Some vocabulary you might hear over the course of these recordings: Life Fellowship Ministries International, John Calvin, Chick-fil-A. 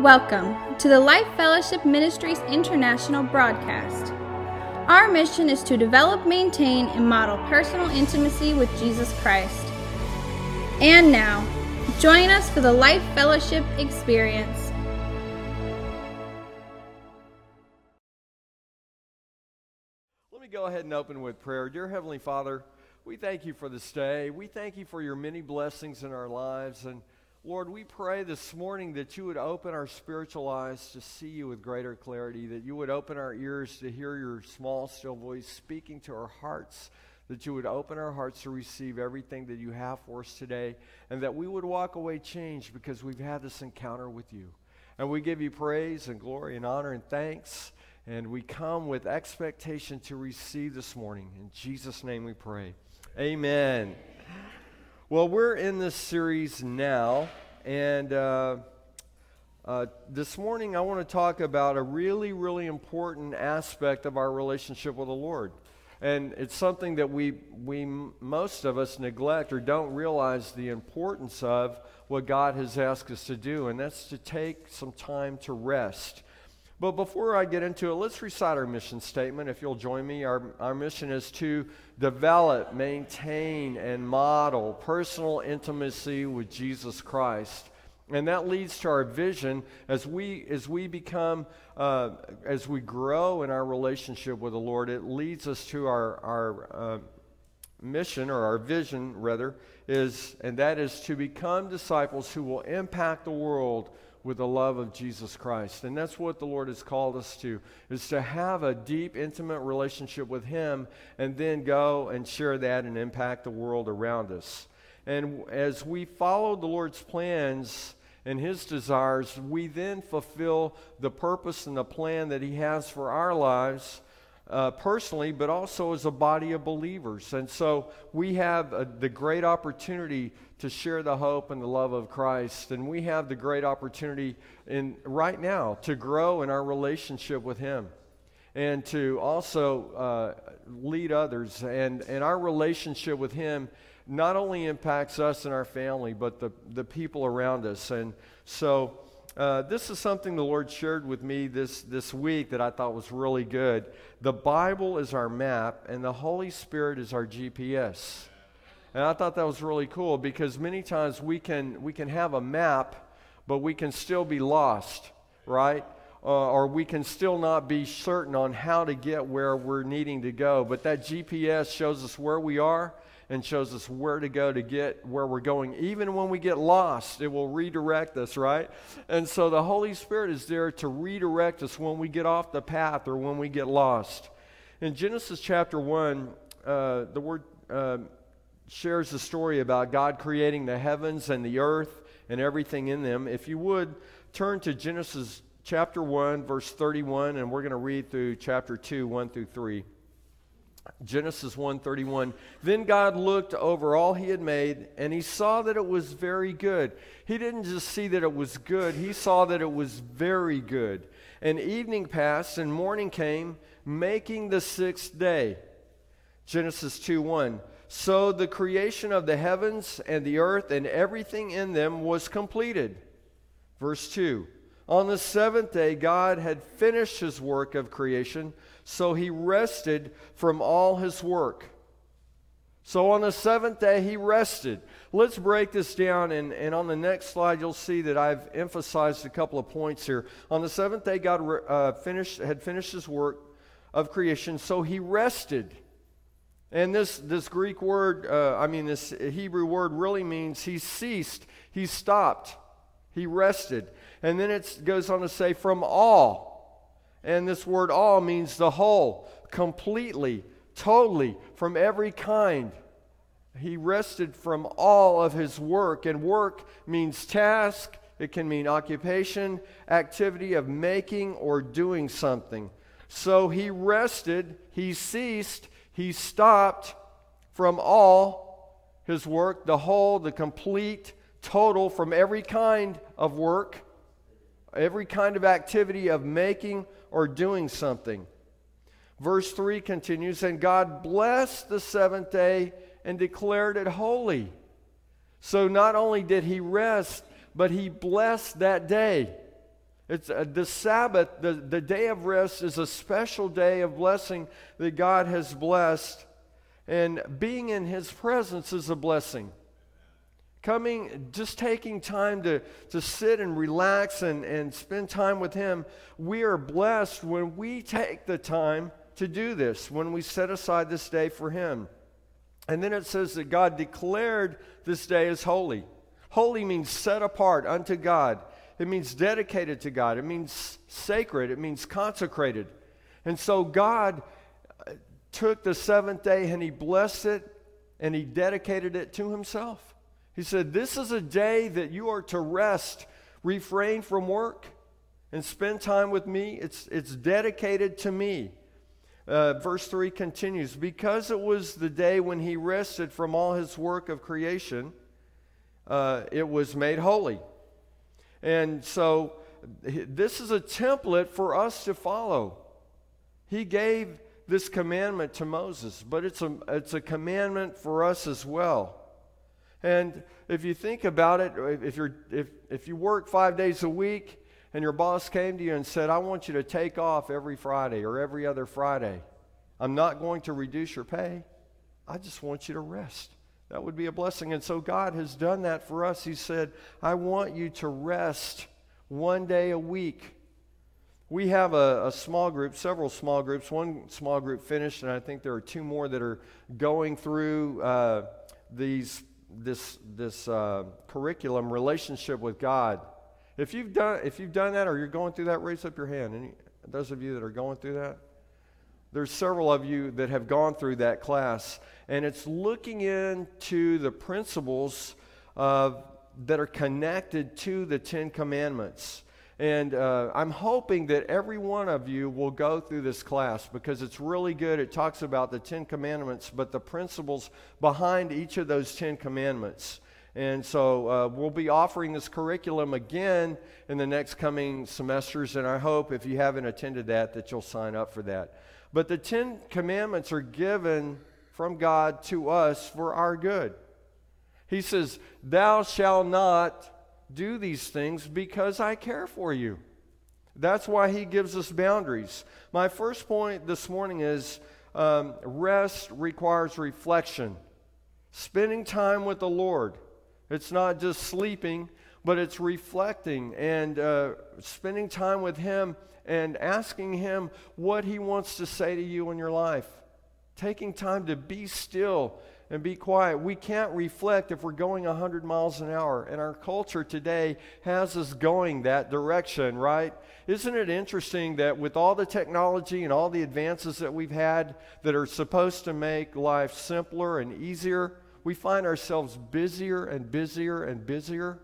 Welcome to the Life Fellowship Ministries International broadcast. Our mission is to develop, maintain, and model personal intimacy with Jesus Christ. And now, join us for the Life Fellowship experience. Let me go ahead and open with prayer. Dear Heavenly Father, we thank you for this day. We thank you for your many blessings in our lives, and Lord, we pray this morning that you would open our spiritual eyes to see you with greater clarity, that you would open our ears to hear your small, still voice speaking to our hearts, that you would open our hearts to receive everything that you have for us today, and that we would walk away changed because we've had this encounter with you. And we give you praise and glory and honor and thanks, and we come with expectation to receive this morning. In Jesus' name we pray. Amen. Well, we're in this series now, and this morning I want to talk about a really, really important aspect of our relationship with the Lord. And it's something that we most of us neglect or don't realize the importance of what God has asked us to do, and that's to take some time to rest. But before I get into it, let's recite our mission statement, if you'll join me. Our mission is to develop, maintain, and model personal intimacy with Jesus Christ. And that leads to our vision as we grow in our relationship with the Lord. It leads us to our mission, or our vision, rather, and that is to become disciples who will impact the world with the love of Jesus Christ. And that's what the Lord has called us to, is to have a deep, intimate relationship with Him and then go and share that and impact the world around us. And as we follow the Lord's plans and His desires, we then fulfill the purpose and the plan that He has for our lives personally, but also as a body of believers. And so we have the great opportunity to share the hope and the love of Christ, and we have the great opportunity right now to grow in our relationship with Him and to also lead others. And our relationship with Him not only impacts us and our family, but the people around us. And so this is something the Lord shared with me this week that I thought was really good. The Bible is our map, and the Holy Spirit is our GPS. And I thought that was really cool, because many times we can have a map, but we can still be lost, right? Or we can still not be certain on how to get where we're needing to go. But that GPS shows us where we are and shows us where to go to get where we're going. Even when we get lost, it will redirect us, right? And so the Holy Spirit is there to redirect us when we get off the path or when we get lost. In Genesis chapter 1, the Word shares the story about God creating the heavens and the earth and everything in them. If you would, turn to Genesis chapter 1, verse 31, and we're going to read through chapter 2, 1 through 3. Genesis 1:31. Then God looked over all He had made, and He saw that it was very good. He didn't just see that it was good. He saw that it was very good. And evening passed, and morning came, making the sixth day. Genesis 2:1. So the creation of the heavens and the earth and everything in them was completed. Verse 2. On the seventh day, God had finished His work of creation, so He rested from all His work. So on the seventh day, He rested. Let's break this down, and on the next slide, you'll see that I've emphasized a couple of points here. On the seventh day, God had finished His work of creation, so He rested. And this Greek word, this Hebrew word really means He ceased, He stopped, He rested. And then it goes on to say, from all. And this word all means the whole, completely, totally, from every kind. He rested from all of His work. And work means task. It can mean occupation, activity of making or doing something. So He rested, He ceased, He stopped from all His work, the whole, the complete, total, from every kind of work. Every kind of activity of making or doing something. Verse 3 continues, and God blessed the seventh day and declared it holy. So not only did He rest, but He blessed that day. It's the Sabbath, the day of rest is a special day of blessing that God has blessed. And being in His presence is a blessing. Coming, just taking time to sit and relax and spend time with Him. We are blessed when we take the time to do this, when we set aside this day for Him. And then it says that God declared this day as holy. Holy means set apart unto God. It means dedicated to God. It means sacred. It means consecrated. And so God took the seventh day and He blessed it and He dedicated it to Himself. He said, this is a day that you are to rest, refrain from work, and spend time with Me. It's dedicated to Me. Verse 3 continues, because it was the day when He rested from all His work of creation, it was made holy. And so this is a template for us to follow. He gave this commandment to Moses, but it's a commandment for us as well. And if you think about it, if you work 5 days a week, and your boss came to you and said, I want you to take off every Friday or every other Friday. I'm not going to reduce your pay. I just want you to rest. That would be a blessing. And so God has done that for us. He said, I want you to rest one day a week. We have a small group, several small groups. One small group finished, and I think there are two more that are going through this curriculum, Relationship with God. If you've done that or you're going through that, raise up your hand. Any, those of you that are going through that, there's several of you that have gone through that class, and it's looking into the principles that are connected to the Ten Commandments. And I'm hoping that every one of you will go through this class because it's really good. It talks about the Ten Commandments, but the principles behind each of those Ten Commandments. And so we'll be offering this curriculum again in the next coming semesters, and I hope if you haven't attended that you'll sign up for that. But the Ten Commandments are given from God to us for our good. He says, thou shalt not do these things because I care for you. That's why He gives us boundaries. My first point this morning is rest requires reflection. Spending time with the Lord. It's not just sleeping, but it's reflecting and spending time with Him and asking Him what He wants to say to you in your life. Taking time to be still and be quiet. We can't reflect if we're going 100 miles an hour, and our culture today has us going that direction, right? Isn't it interesting that with all the technology and all the advances that we've had that are supposed to make life simpler and easier, we find ourselves busier and busier and busier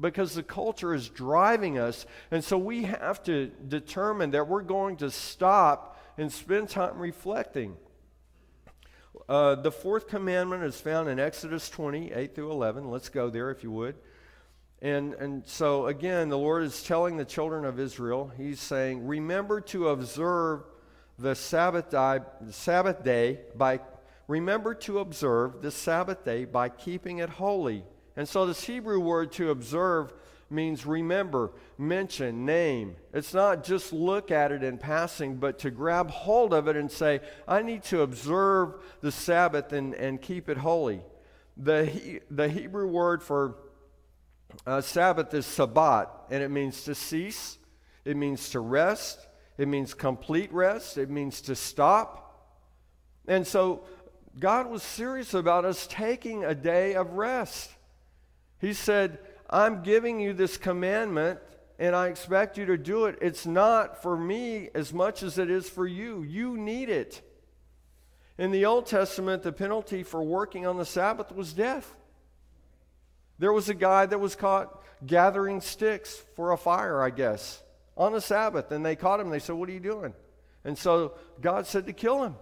because the culture is driving us. And so we have to determine that we're going to stop and spend time reflecting. The fourth commandment is found in Exodus 20, 8 through 11. Let's go there if you would. And so again, the Lord is telling the children of Israel, He's saying, remember to observe the Sabbath day by remember to observe the Sabbath day by keeping it holy. And so this Hebrew word to observe means remember, mention, name. It's not just look at it in passing, but to grab hold of it and say, I need to observe the Sabbath and keep it holy. The Hebrew word for Sabbath is sabbat, and it means to cease. It means to rest. It means complete rest. It means to stop. And so God was serious about us taking a day of rest. He said, I'm giving you this commandment, and I expect you to do it. It's not for me as much as it is for you. You need it. In the Old Testament, the penalty for working on the Sabbath was death. There was a guy that was caught gathering sticks for a fire, I guess, on the Sabbath, and they caught him. They said, what are you doing? And so God said to kill him.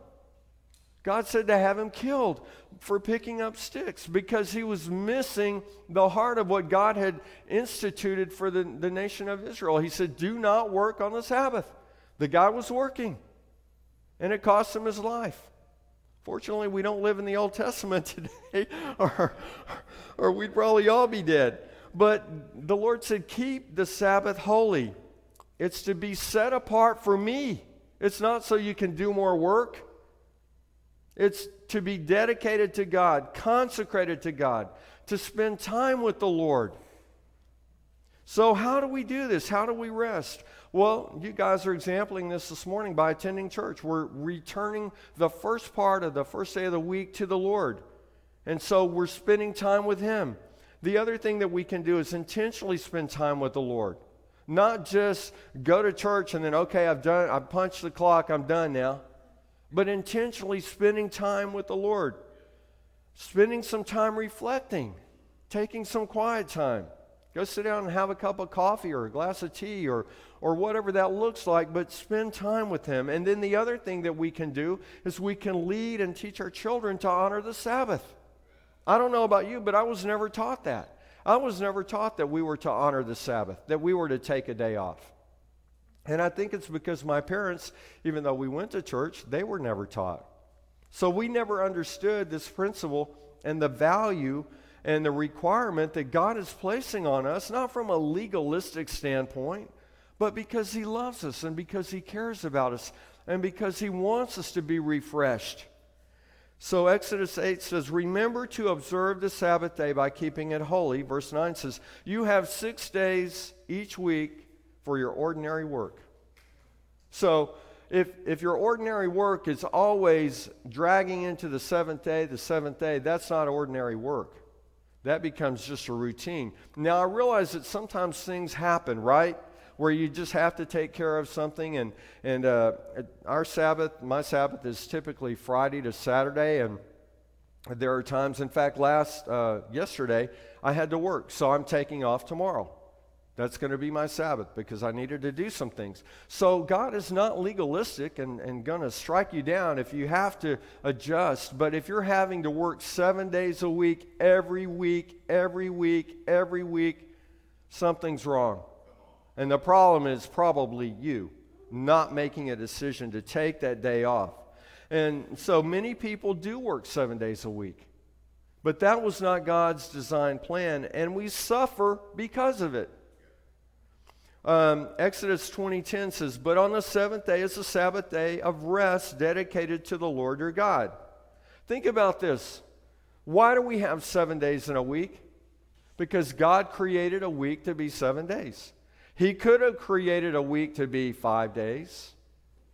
God said to have him killed for picking up sticks because he was missing the heart of what God had instituted for the nation of Israel. He said, do not work on the Sabbath. The guy was working, and it cost him his life. Fortunately, we don't live in the Old Testament today, or we'd probably all be dead. But the Lord said, keep the Sabbath holy. It's to be set apart for me. It's not so you can do more work. It's to be dedicated to God, consecrated to God, to spend time with the Lord. So how do we do this? How do we rest? Well, you guys are exemplifying this morning by attending church. We're returning the first part of the first day of the week to the Lord. And so we're spending time with Him. The other thing that we can do is intentionally spend time with the Lord. Not just go to church and then, okay, I've punched the clock, I'm done now. But intentionally spending time with the Lord. Spending some time reflecting. Taking some quiet time. Go sit down and have a cup of coffee or a glass of tea or whatever that looks like, but spend time with Him. And then the other thing that we can do is we can lead and teach our children to honor the Sabbath. I don't know about you, but I was never taught that. I was never taught that we were to honor the Sabbath, that we were to take a day off. And I think it's because my parents, even though we went to church, they were never taught. So we never understood this principle and the value and the requirement that God is placing on us, not from a legalistic standpoint, but because He loves us and because He cares about us and because He wants us to be refreshed. So Exodus 8 says, remember to observe the Sabbath day by keeping it holy. Verse 9 says, you have 6 days each week for your ordinary work. So if your ordinary work is always dragging into the seventh day, that's not ordinary work. That becomes just a routine. Now, I realize that sometimes things happen, right, where you just have to take care of something. And my Sabbath is typically Friday to Saturday. And there are times, in fact, yesterday, I had to work. So I'm taking off tomorrow. That's going to be my Sabbath because I needed to do some things. So God is not legalistic and going to strike you down if you have to adjust. But if you're having to work 7 days a week, every week, something's wrong. And the problem is probably you not making a decision to take that day off. And so many people do work 7 days a week. But that was not God's design plan, and we suffer because of it. Exodus 20:10 says, but on the seventh day is the Sabbath day of rest dedicated to the Lord your God. Think about this. Why do we have 7 days in a week? Because God created a week to be 7 days. He could have created a week to be 5 days,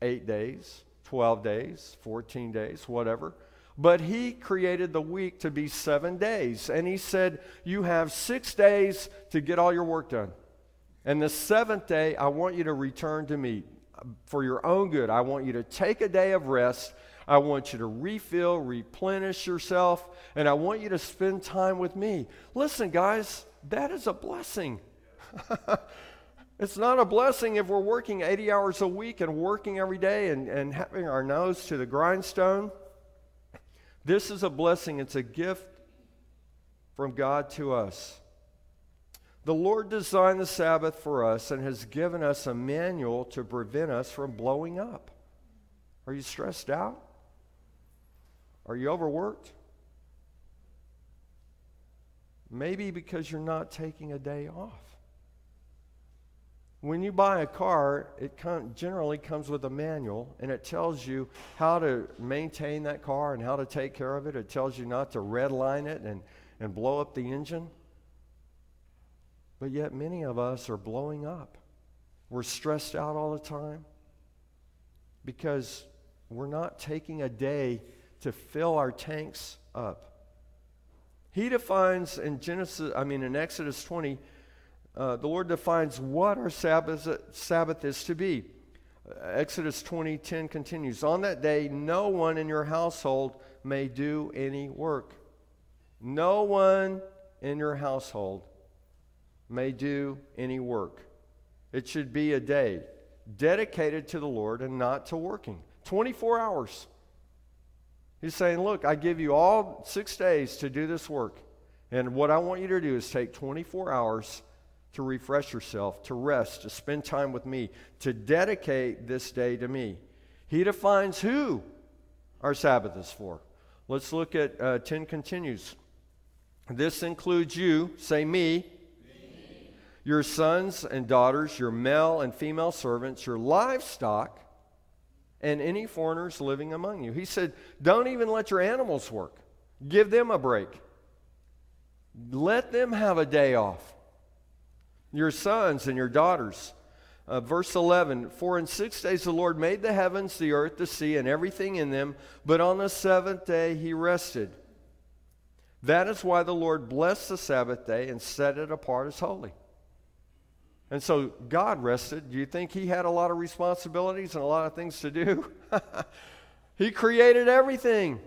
8 days, 12 days, 14 days, whatever. But He created the week to be 7 days. And He said, you have 6 days to get all your work done. And the seventh day, I want you to return to me for your own good. I want you to take a day of rest. I want you to refill, replenish yourself, and I want you to spend time with me. Listen, guys, that is a blessing. It's not a blessing if we're working 80 hours a week and working every day and having our nose to the grindstone. This is a blessing. It's a gift from God to us. The Lord designed the Sabbath for us and has given us a manual to prevent us from blowing up. Are you stressed out? Are you overworked? Maybe because you're not taking a day off. When you buy a car, it generally comes with a manual, and it tells you how to maintain that car and how to take care of it. It tells you not to redline it and blow up the engine. But yet many of us are blowing up. We're stressed out all the time because we're not taking a day to fill our tanks up. He defines in Exodus 20, the Lord defines what our Sabbath is to be. Exodus 20:10 continues, on that day no one in your household may do any work. No one in your household may do any work. It should be a day dedicated to the Lord and not to working. 24 hours. He's saying, look, I give you all 6 days to do this work. And what I want you to do is take 24 hours to refresh yourself, to rest, to spend time with me, to dedicate this day to me. He defines who our Sabbath is for. Let's look at 10 continues. This includes you, say me. your sons and daughters, your male and female servants, your livestock, and any foreigners living among you. He said, don't even let your animals work. Give them a break. Let them have a day off. Your sons and your daughters. Verse 11, for in 6 days the Lord made the heavens, the earth, the sea, and everything in them, but on the seventh day he rested. That is why the Lord blessed the Sabbath day and set it apart as holy. And so God rested. Do you think he had a lot of responsibilities and a lot of things to do? He created everything.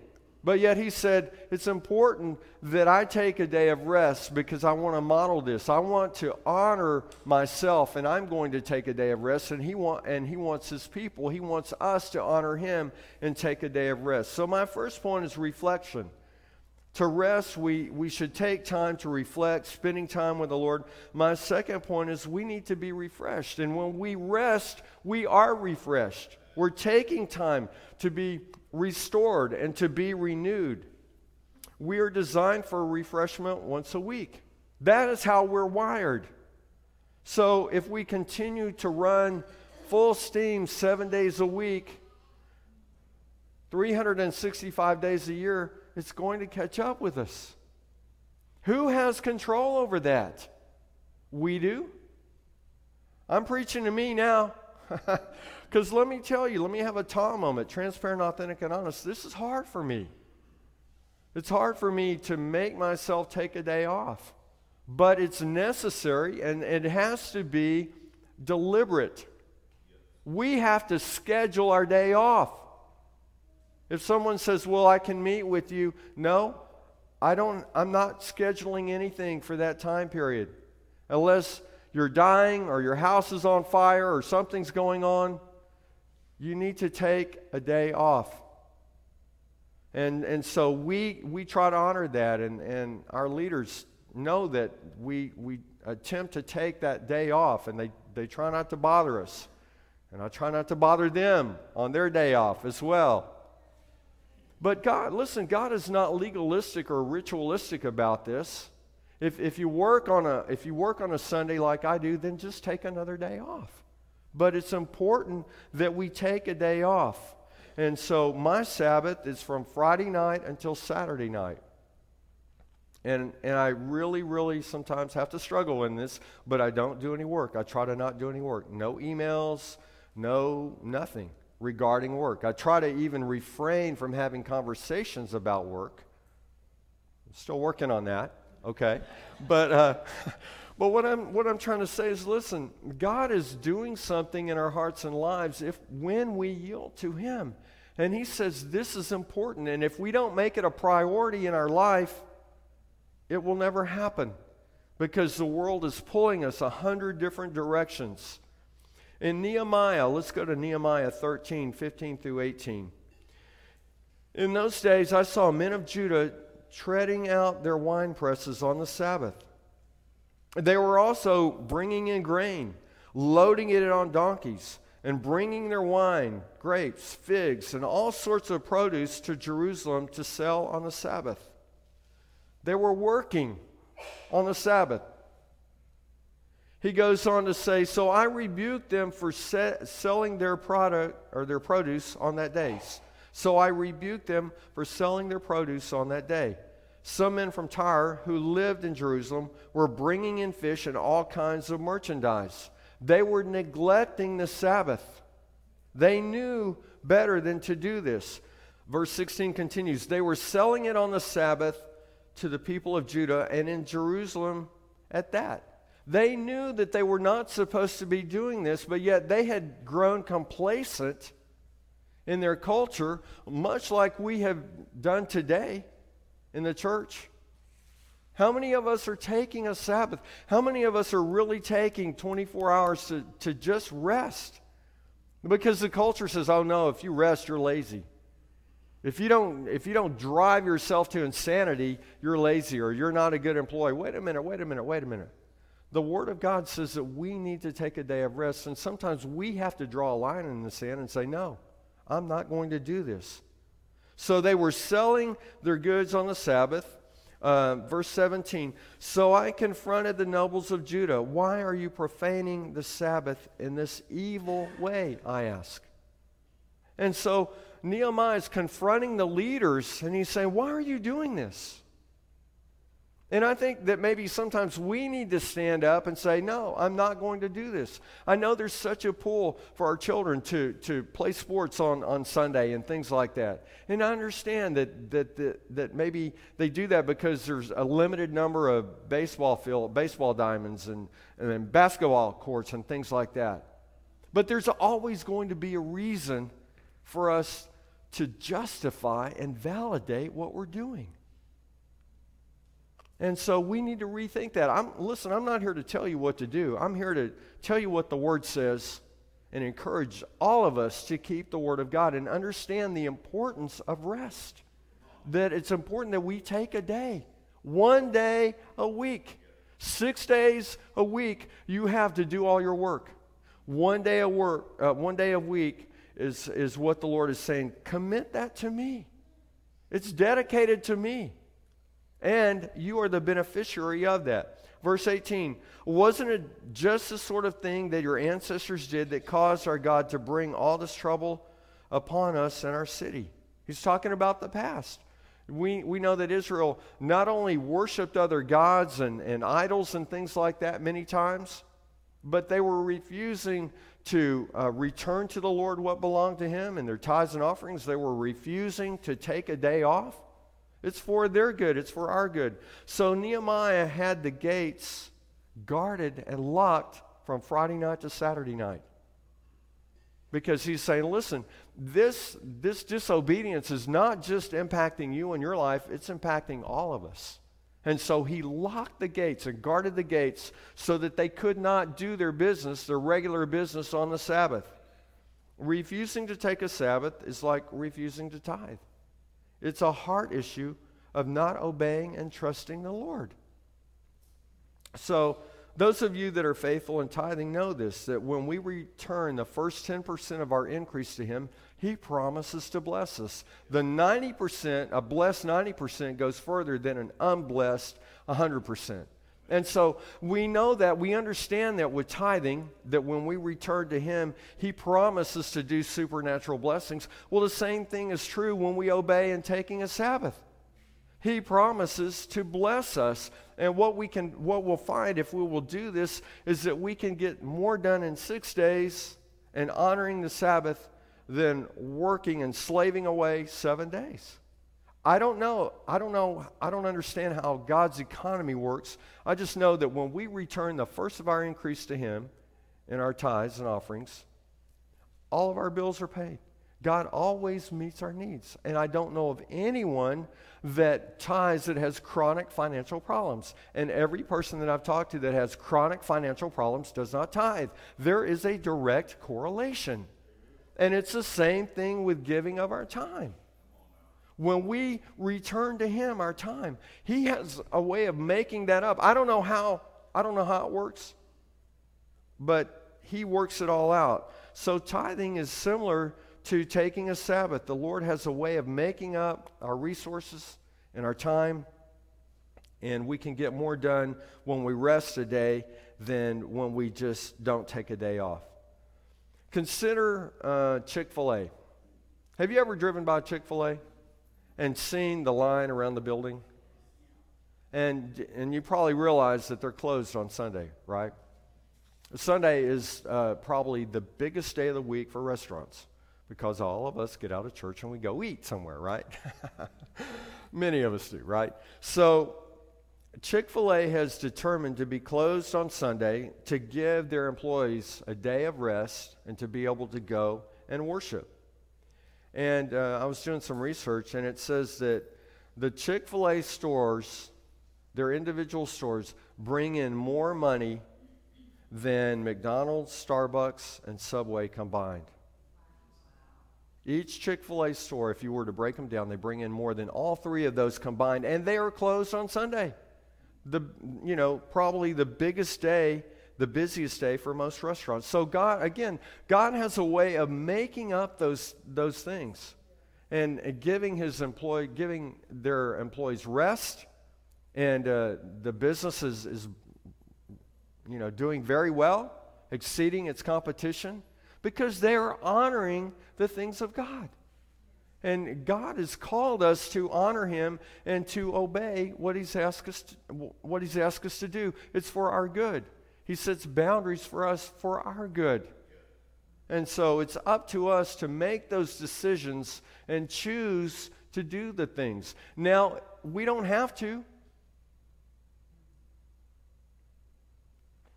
But yet he said, it's important that I take a day of rest because I want to model this. I want to honor myself, and I'm going to take a day of rest. And he wants his people. He wants us to honor him and take a day of rest. So my first point is reflection. To rest, we should take time to reflect, spending time with the Lord. My second point is we need to be refreshed. And when we rest, we are refreshed. We're taking time to be restored and to be renewed. We are designed for refreshment once a week. That is how we're wired. So if we continue to run full steam 7 days a week, 365 days a year, it's going to catch up with us. Who has control over that? We do. I'm preaching to me now. Because let me tell you, let me have a Tom moment, transparent, authentic, and honest. This is hard for me. It's hard for me to make myself take a day off. But it's necessary, and it has to be deliberate. We have to schedule our day off. If someone says, well, I can meet with you, no, I'm not scheduling anything for that time period. Unless you're dying or your house is on fire or something's going on, you need to take a day off. And so we try to honor that, and our leaders know that we attempt to take that day off, and they try not to bother us. And I try not to bother them on their day off as well. But God, listen, God is not legalistic or ritualistic about this. If you work on a Sunday like I do, then just take another day off. But it's important that we take a day off. And so my Sabbath is from Friday night until Saturday night. And I really, really sometimes have to struggle in this, but I don't do any work. I try to not do any work. No emails, no nothing regarding work. I try to even refrain from having conversations about work. I'm still working on that, okay? But what I'm trying to say is, listen, God is doing something in our hearts and lives when we yield to him. And he says this is important, and if we don't make it a priority in our life, it will never happen because the world is pulling us 100 different directions. In Nehemiah, let's go to Nehemiah 13, 15 through 18. In those days, I saw men of Judah treading out their wine presses on the Sabbath. They were also bringing in grain, loading it on donkeys, and bringing their wine, grapes, figs, and all sorts of produce to Jerusalem to sell on the Sabbath. They were working on the Sabbath. He goes on to say, so I rebuked them for selling their product or their produce on that day. So I rebuked them for selling their produce on that day. Some men from Tyre who lived in Jerusalem were bringing in fish and all kinds of merchandise. They were neglecting the Sabbath. They knew better than to do this. Verse 16 continues, they were selling it on the Sabbath to the people of Judah and in Jerusalem at that. They knew that they were not supposed to be doing this, but yet they had grown complacent in their culture, much like we have done today in the church. How many of us are taking a Sabbath? How many of us are really taking 24 hours to just rest? Because the culture says, oh no, if you rest, you're lazy. If you don't drive yourself to insanity, you're lazy or you're not a good employee. Wait a minute. The Word of God says that we need to take a day of rest, and sometimes we have to draw a line in the sand and say, no, I'm not going to do this. So they were selling their goods on the Sabbath. Verse 17, so I confronted the nobles of Judah. Why are you profaning the Sabbath in this evil way, I ask. And so Nehemiah is confronting the leaders, and he's saying, why are you doing this? And I think that maybe sometimes we need to stand up and say, no, I'm not going to do this. I know there's such a pull for our children to play sports on Sunday and things like that. And I understand that maybe they do that because there's a limited number of baseball diamonds and basketball courts and things like that. But there's always going to be a reason for us to justify and validate what we're doing. And so we need to rethink that. I'm not here to tell you what to do. I'm here to tell you what the Word says and encourage all of us to keep the Word of God and understand the importance of rest, that it's important that we take a day, one day a week. 6 days a week, you have to do all your work. One day a week is what the Lord is saying. Commit that to me. It's dedicated to me. And you are the beneficiary of that. Verse 18, wasn't it just the sort of thing that your ancestors did that caused our God to bring all this trouble upon us and our city? He's talking about the past. We know that Israel not only worshipped other gods and idols and things like that many times, but they were refusing to return to the Lord what belonged to Him and their tithes and offerings. They were refusing to take a day off. It's for their good. It's for our good. So Nehemiah had the gates guarded and locked from Friday night to Saturday night. Because he's saying, listen, this disobedience is not just impacting you and your life. It's impacting all of us. And so he locked the gates and guarded the gates so that they could not do their business, their regular business on the Sabbath. Refusing to take a Sabbath is like refusing to tithe. It's a heart issue of not obeying and trusting the Lord. So those of you that are faithful in tithing know this, that when we return the first 10% of our increase to Him, He promises to bless us. The 90%, a blessed 90% goes further than an unblessed 100%. And so we know that, we understand that with tithing, that when we return to Him, He promises to do supernatural blessings. Well, the same thing is true when we obey in taking a Sabbath. He promises to bless us. And what we'll find if we will do this is that we can get more done in 6 days and honoring the Sabbath than working and slaving away 7 days. I don't know. I don't understand how God's economy works. I just know that when we return the first of our increase to Him in our tithes and offerings, all of our bills are paid. God always meets our needs. And I don't know of anyone that tithes that has chronic financial problems. And every person that I've talked to that has chronic financial problems does not tithe. There is a direct correlation. And it's the same thing with giving of our time. When we return to Him our time, He has a way of making that up. I don't know how it works, but He works it all out. So tithing is similar to taking a Sabbath. The Lord has a way of making up our resources and our time, and we can get more done when we rest a day than when we just don't take a day off. Consider Chick-fil-A. Have you ever driven by Chick-fil-A and seen the line around the building? And you probably realize that they're closed on Sunday, right? Sunday is probably the biggest day of the week for restaurants because all of us get out of church and we go eat somewhere, right? Many of us do, right? So Chick-fil-A has determined to be closed on Sunday to give their employees a day of rest and to be able to go and worship. And I was doing some research, and it says that the Chick-fil-A stores, their individual stores, bring in more money than McDonald's, Starbucks, and Subway combined. Each Chick-fil-A store, if you were to break them down, they bring in more than all three of those combined, and they are closed on Sunday. Probably the biggest day, the busiest day for most restaurants. So God has a way of making up those things and giving their employees rest and the business is doing very well, exceeding its competition, because they are honoring the things of God. And God has called us to honor Him and to obey what He's asked us to do. It's for our good. He sets boundaries for us for our good. And so it's up to us to make those decisions and choose to do the things. Now, we don't have to,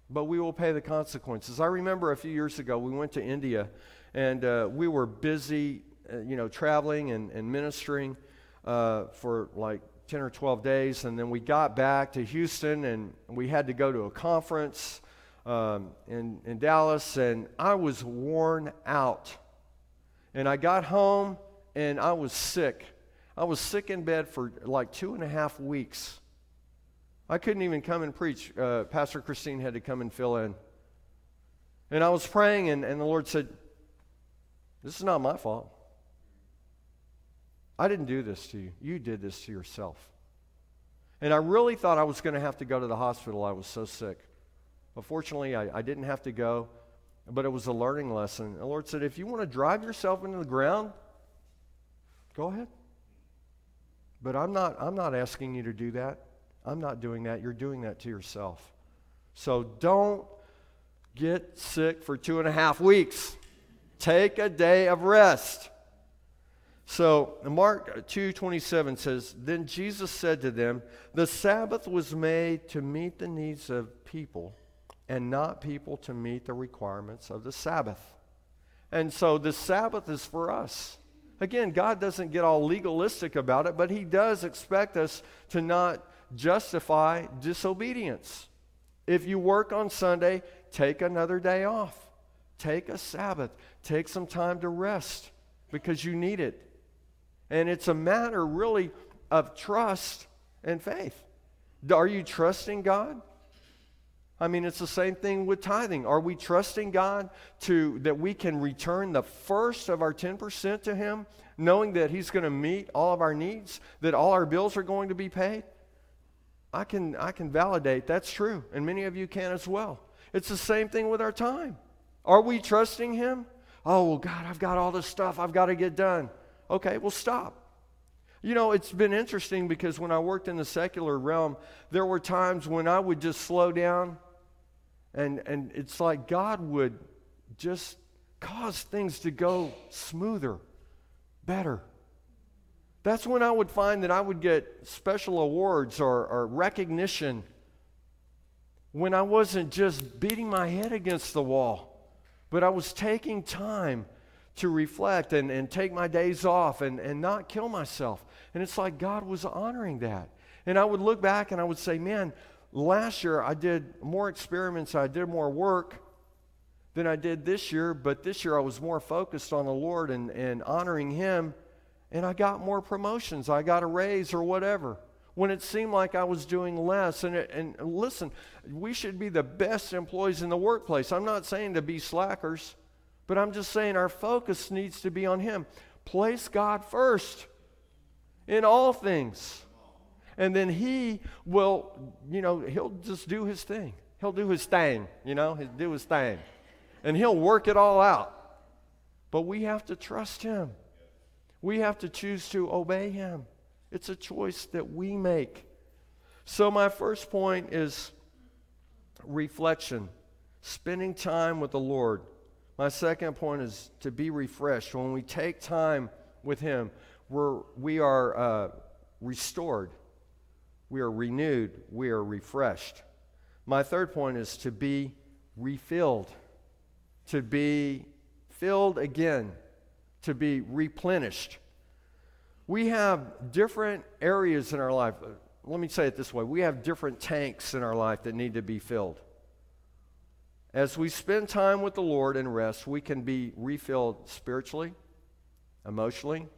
but we will pay the consequences. I remember a few years ago, we went to India, and we were busy, traveling and ministering for like 10 or 12 days. And then we got back to Houston, and we had to go to a conference in Dallas, and I was worn out. And I got home, and I was sick. I was sick in bed for like 2.5 weeks. I couldn't even come and preach. Pastor Christine had to come and fill in. And I was praying, and the Lord said, this is not my fault. I didn't do this to you. You did this to yourself. And I really thought I was going to have to go to the hospital. I was so sick. But fortunately, I didn't have to go, but it was a learning lesson. The Lord said, if you want to drive yourself into the ground, go ahead. But I'm not asking you to do that. I'm not doing that. You're doing that to yourself. So don't get sick for 2.5 weeks. Take a day of rest. So Mark 2:27 says, then Jesus said to them, the Sabbath was made to meet the needs of people, and not people to meet the requirements of the Sabbath. And so the Sabbath is for us. Again, God doesn't get all legalistic about it, but He does expect us to not justify disobedience. If you work on Sunday, take another day off. Take a Sabbath. Take some time to rest, because you need it. And it's a matter really of trust and faith. Are you trusting God? I mean, it's the same thing with tithing. Are we trusting God that we can return the first of our 10% to Him, knowing that He's going to meet all of our needs, that all our bills are going to be paid? I can validate that's true, and many of you can as well. It's the same thing with our time. Are we trusting Him? Oh, well, God, I've got all this stuff I've got to get done. Okay, well, stop. It's been interesting, because when I worked in the secular realm, there were times when I would just slow down, and it's like God would just cause things to go smoother, better. That's when I would find that I would get special awards or recognition, when I wasn't just beating my head against the wall, but I was taking time to reflect and take my days off and not kill myself. And it's like God was honoring that. And I would look back and I would say, man, last year I did more experiments, I did more work than I did this year, but this year I was more focused on the Lord and honoring Him. And I got more promotions. I got a raise or whatever, when it seemed like I was doing less. And listen, we should be the best employees in the workplace. I'm not saying to be slackers, but I'm just saying our focus needs to be on Him. Place God first in all things. And then He will, He'll just do His thing. He'll do His thing, He'll do His thing. And He'll work it all out. But we have to trust Him. We have to choose to obey Him. It's a choice that we make. So my first point is reflection, spending time with the Lord. My second point is to be refreshed. When we take time with Him, we are restored. We are renewed. We are refreshed. My third point is to be refilled, to be filled again, to be replenished. We have different areas in our life. Let me say it this way. We have different tanks in our life that need to be filled. As we spend time with the Lord and rest, we can be refilled spiritually, emotionally,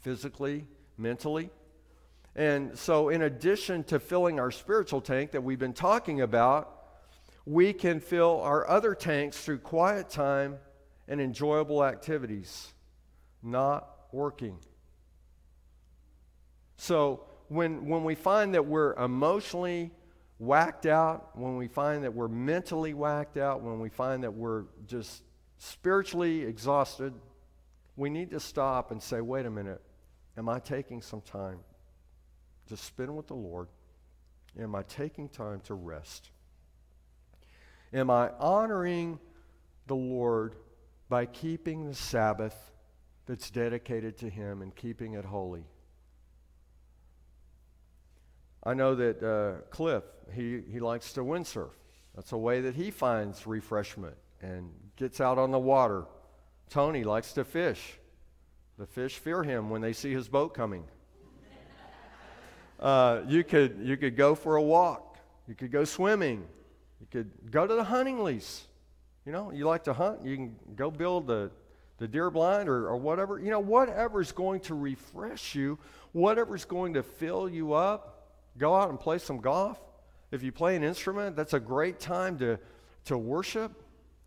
physically, mentally. And so in addition to filling our spiritual tank that we've been talking about, we can fill our other tanks through quiet time and enjoyable activities, not working. So when we find that we're emotionally whacked out, when we find that we're mentally whacked out, when we find that we're just spiritually exhausted, we need to stop and say, wait a minute, am I taking some time to spend with the Lord? Am I taking time to rest? Am I honoring the Lord by keeping the Sabbath that's dedicated to Him and keeping it holy? I know that Cliff, he likes to windsurf. That's a way that he finds refreshment and gets out on the water. Tony likes to fish. The fish fear him when they see his boat coming. You could go for a walk. You could go swimming. You could go to the hunting lease. You know, you like to hunt. You can go build the deer blind or whatever. You know, whatever's going to refresh you, whatever's going to fill you up. Go out and play some golf. If you play an instrument, that's a great time to worship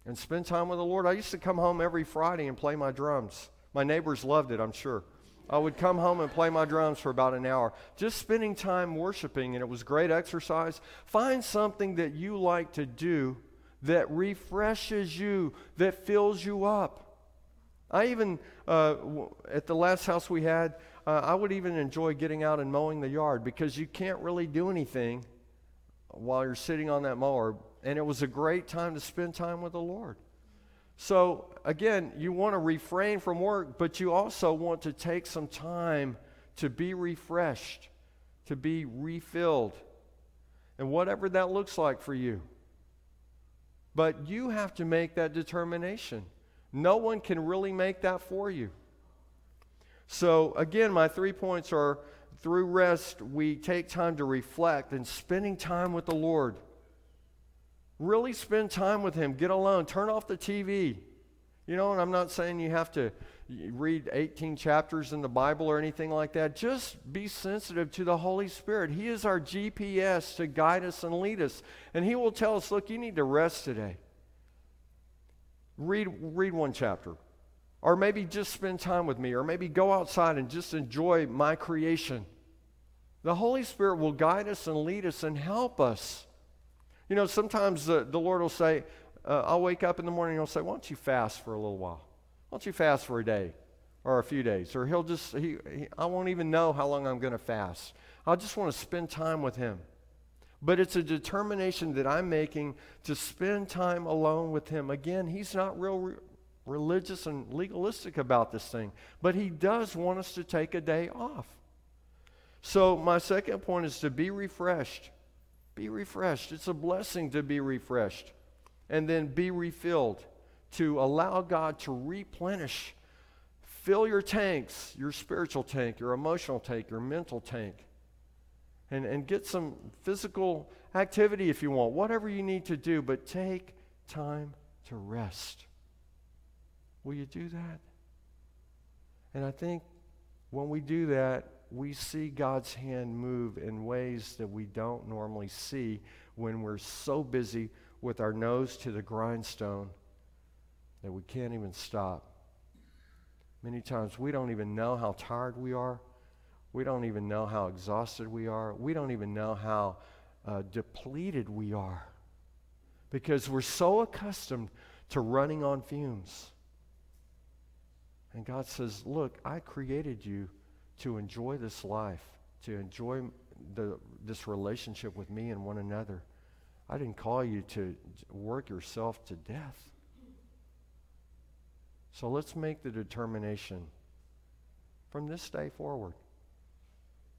and spend time with the Lord. I used to come home every Friday and play my drums. My neighbors loved it, I'm sure. I would come home and play my drums for about an hour, just spending time worshiping, and it was great exercise. Find something that you like to do that refreshes you, that fills you up. I even, at the last house we had, I would even enjoy getting out and mowing the yard, because you can't really do anything while you're sitting on that mower, and it was a great time to spend time with the Lord. So, again, you want to refrain from work, but you also want to take some time to be refreshed, to be refilled, and whatever that looks like for you. But you have to make that determination. No one can really make that for you. So, again, my 3 points are: through rest, we take time to reflect and spending time with the Lord. Really spend time with Him. Get alone. Turn off the TV. You know, and I'm not saying you have to read 18 chapters in the Bible or anything like that. Just be sensitive to the Holy Spirit. He is our GPS to guide us and lead us. And He will tell us, look, you need to rest today. Read one chapter. Or maybe just spend time with me. Or maybe go outside and just enjoy my creation. The Holy Spirit will guide us and lead us and help us. You know, sometimes the Lord will say, I'll wake up in the morning and He'll say, why don't you fast for a little while? Why don't you fast for a day or a few days? Or He'll just, I won't even know how long I'm going to fast. I just want to spend time with Him. But it's a determination that I'm making to spend time alone with Him. Again, He's not real religious and legalistic about this thing, but He does want us to take a day off. So my second point is to be refreshed. Be refreshed. It's a blessing to be refreshed. And then be refilled, to allow God to replenish. Fill your tanks, your spiritual tank, your emotional tank, your mental tank. And get some physical activity if you want, whatever you need to do, but take time to rest. Will you do that? And I think when we do that, we see God's hand move in ways that we don't normally see when we're so busy with our nose to the grindstone that we can't even stop. Many times we don't even know how tired we are. We don't even know how exhausted we are. We don't even know how depleted we are, because we're so accustomed to running on fumes. And God says, look, I created you to enjoy this life, to enjoy this relationship with me and one another. I didn't call you to work yourself to death. So let's make the determination from this day forward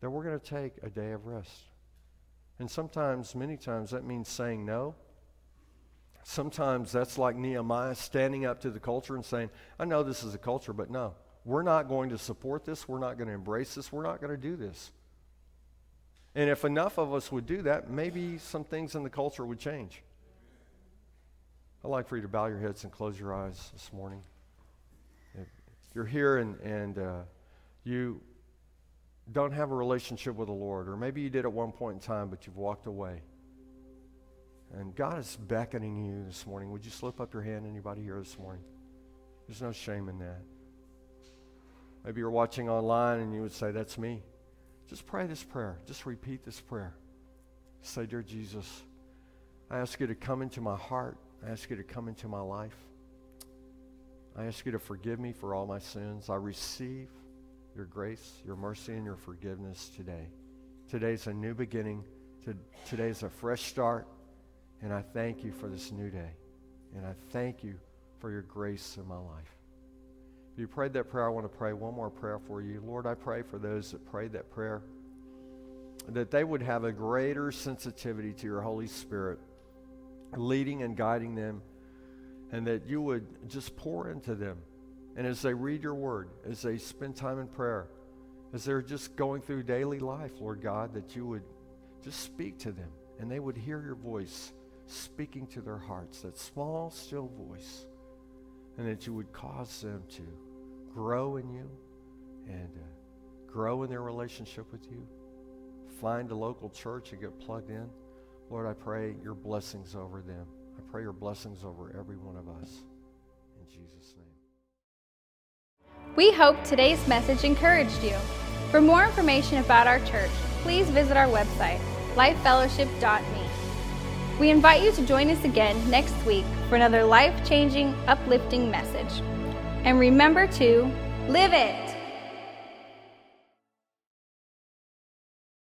that we're going to take a day of rest. And sometimes, many times, that means saying no. Sometimes that's like Nehemiah standing up to the culture and saying, I know this is a culture, but no. We're not going to support this. We're not going to embrace this. We're not going to do this. And if enough of us would do that, maybe some things in the culture would change. I'd like for you to bow your heads and close your eyes this morning. If you're here and you don't have a relationship with the Lord, or maybe you did at one point in time, but you've walked away. And God is beckoning you this morning. Would you slip up your hand? Anybody here this morning? There's no shame in that. Maybe you're watching online and you would say, that's me. Just pray this prayer. Just repeat this prayer. Say, Dear Jesus, I ask you to come into my heart. I ask you to come into my life. I ask you to forgive me for all my sins. I receive your grace, your mercy, and your forgiveness today. Today's a new beginning. Today's a fresh start. And I thank you for this new day. And I thank you for your grace in my life. If you prayed that prayer, I want to pray one more prayer for you. Lord, I pray for those that prayed that prayer, that they would have a greater sensitivity to your Holy Spirit, leading and guiding them, and that you would just pour into them. And as they read your word, as they spend time in prayer, as they're just going through daily life, Lord God, that you would just speak to them, and they would hear your voice speaking to their hearts, that small, still voice, and that you would cause them to grow in you and grow in their relationship with you. Find a local church and get plugged in. Lord, I pray your blessings over them. I pray your blessings over every one of us. In Jesus' name. We hope today's message encouraged you. For more information about our church, please visit our website, lifefellowship.me. We invite you to join us again next week for another life-changing, uplifting message. And remember to live it!